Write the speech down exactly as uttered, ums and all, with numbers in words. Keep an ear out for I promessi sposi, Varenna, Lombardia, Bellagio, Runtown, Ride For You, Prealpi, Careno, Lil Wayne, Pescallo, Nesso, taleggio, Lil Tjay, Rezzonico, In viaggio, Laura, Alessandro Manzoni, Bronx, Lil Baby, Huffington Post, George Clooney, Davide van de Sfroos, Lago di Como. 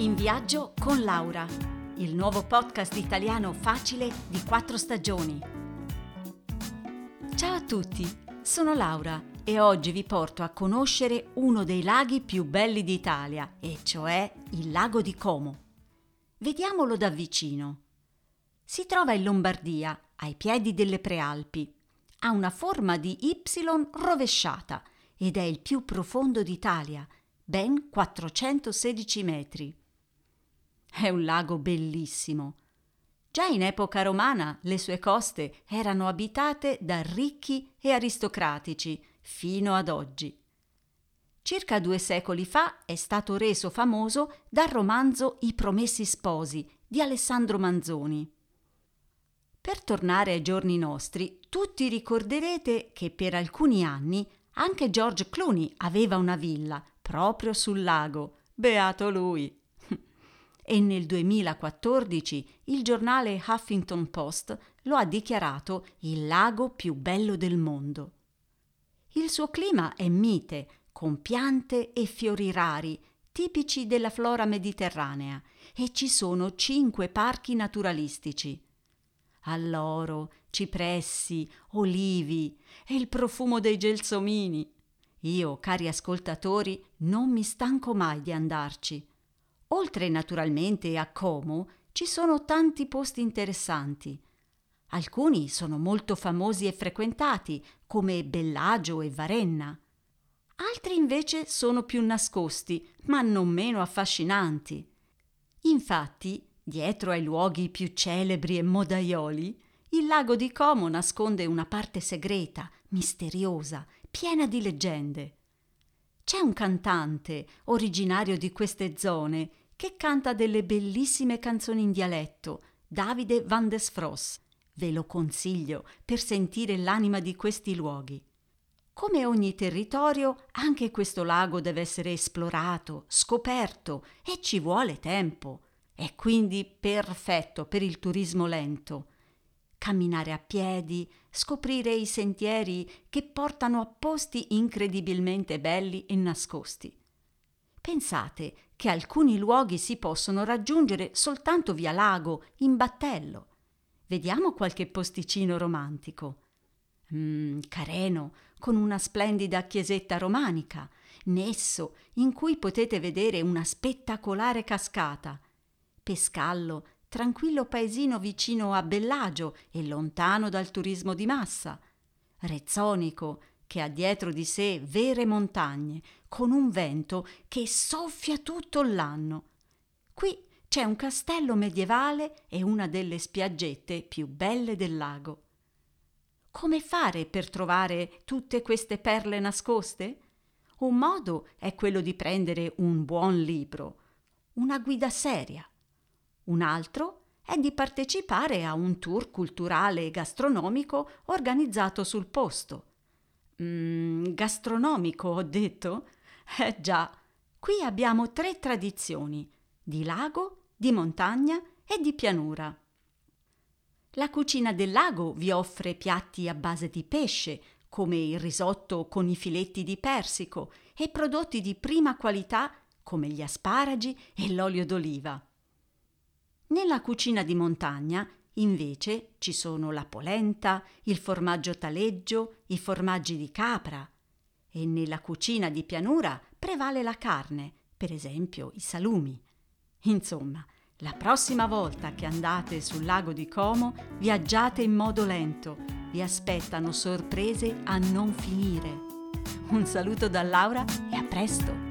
In viaggio con Laura, il nuovo podcast italiano facile di quattro stagioni. Ciao a tutti, sono Laura e oggi vi porto a conoscere uno dei laghi più belli d'Italia, e cioè il Lago di Como. Vediamolo da vicino. Si trova in Lombardia, ai piedi delle Prealpi. Ha una forma di Y rovesciata ed è il più profondo d'Italia, ben quattrocentosedici metri. È un lago bellissimo. Già in epoca romana le sue coste erano abitate da ricchi e aristocratici fino ad oggi. Circa due secoli fa è stato reso famoso dal romanzo I promessi sposi di Alessandro Manzoni. Per tornare ai giorni nostri, tutti ricorderete che per alcuni anni anche George Clooney aveva una villa proprio sul lago. Beato lui! E nel duemilaquattordici il giornale Huffington Post lo ha dichiarato il lago più bello del mondo. Il suo clima è mite, con piante e fiori rari, tipici della flora mediterranea, e ci sono cinque parchi naturalistici. Alloro, cipressi, olivi e il profumo dei gelsomini. Io, cari ascoltatori, non mi stanco mai di andarci. Oltre naturalmente a Como ci sono tanti posti interessanti. Alcuni sono molto famosi e frequentati, come Bellagio e Varenna. Altri invece sono più nascosti, ma non meno affascinanti. Infatti, dietro ai luoghi più celebri e modaioli, il Lago di Como nasconde una parte segreta, misteriosa, piena di leggende. C'è un cantante, originario di queste zone, che canta delle bellissime canzoni in dialetto, Davide van de Sfroos. Ve lo consiglio per sentire l'anima di questi luoghi. Come ogni territorio, anche questo lago deve essere esplorato, scoperto, e ci vuole tempo. È quindi perfetto per il turismo lento. Camminare a piedi, scoprire i sentieri che portano a posti incredibilmente belli e nascosti. Pensate che alcuni luoghi si possono raggiungere soltanto via lago, in battello. Vediamo qualche posticino romantico. Mm, Careno, con una splendida chiesetta romanica. Nesso, in cui potete vedere una spettacolare cascata. Pescallo, tranquillo paesino vicino a Bellagio e lontano dal turismo di massa. Rezzonico, che ha dietro di sé vere montagne, con un vento che soffia tutto l'anno. Qui c'è un castello medievale e una delle spiaggette più belle del lago. Come fare per trovare tutte queste perle nascoste? Un modo è quello di prendere un buon libro, una guida seria. Un altro è di partecipare a un tour culturale e gastronomico organizzato sul posto. Mm, gastronomico, ho detto? Eh già, qui abbiamo tre tradizioni: di lago, di montagna e di pianura. La cucina del lago vi offre piatti a base di pesce, come il risotto con i filetti di persico, e prodotti di prima qualità, come gli asparagi e l'olio d'oliva. Nella cucina di montagna, invece, ci sono la polenta, il formaggio taleggio, i formaggi di capra. E nella cucina di pianura prevale la carne, per esempio i salumi. Insomma, la prossima volta che andate sul Lago di Como, viaggiate in modo lento. Vi aspettano sorprese a non finire. Un saluto da Laura e a presto!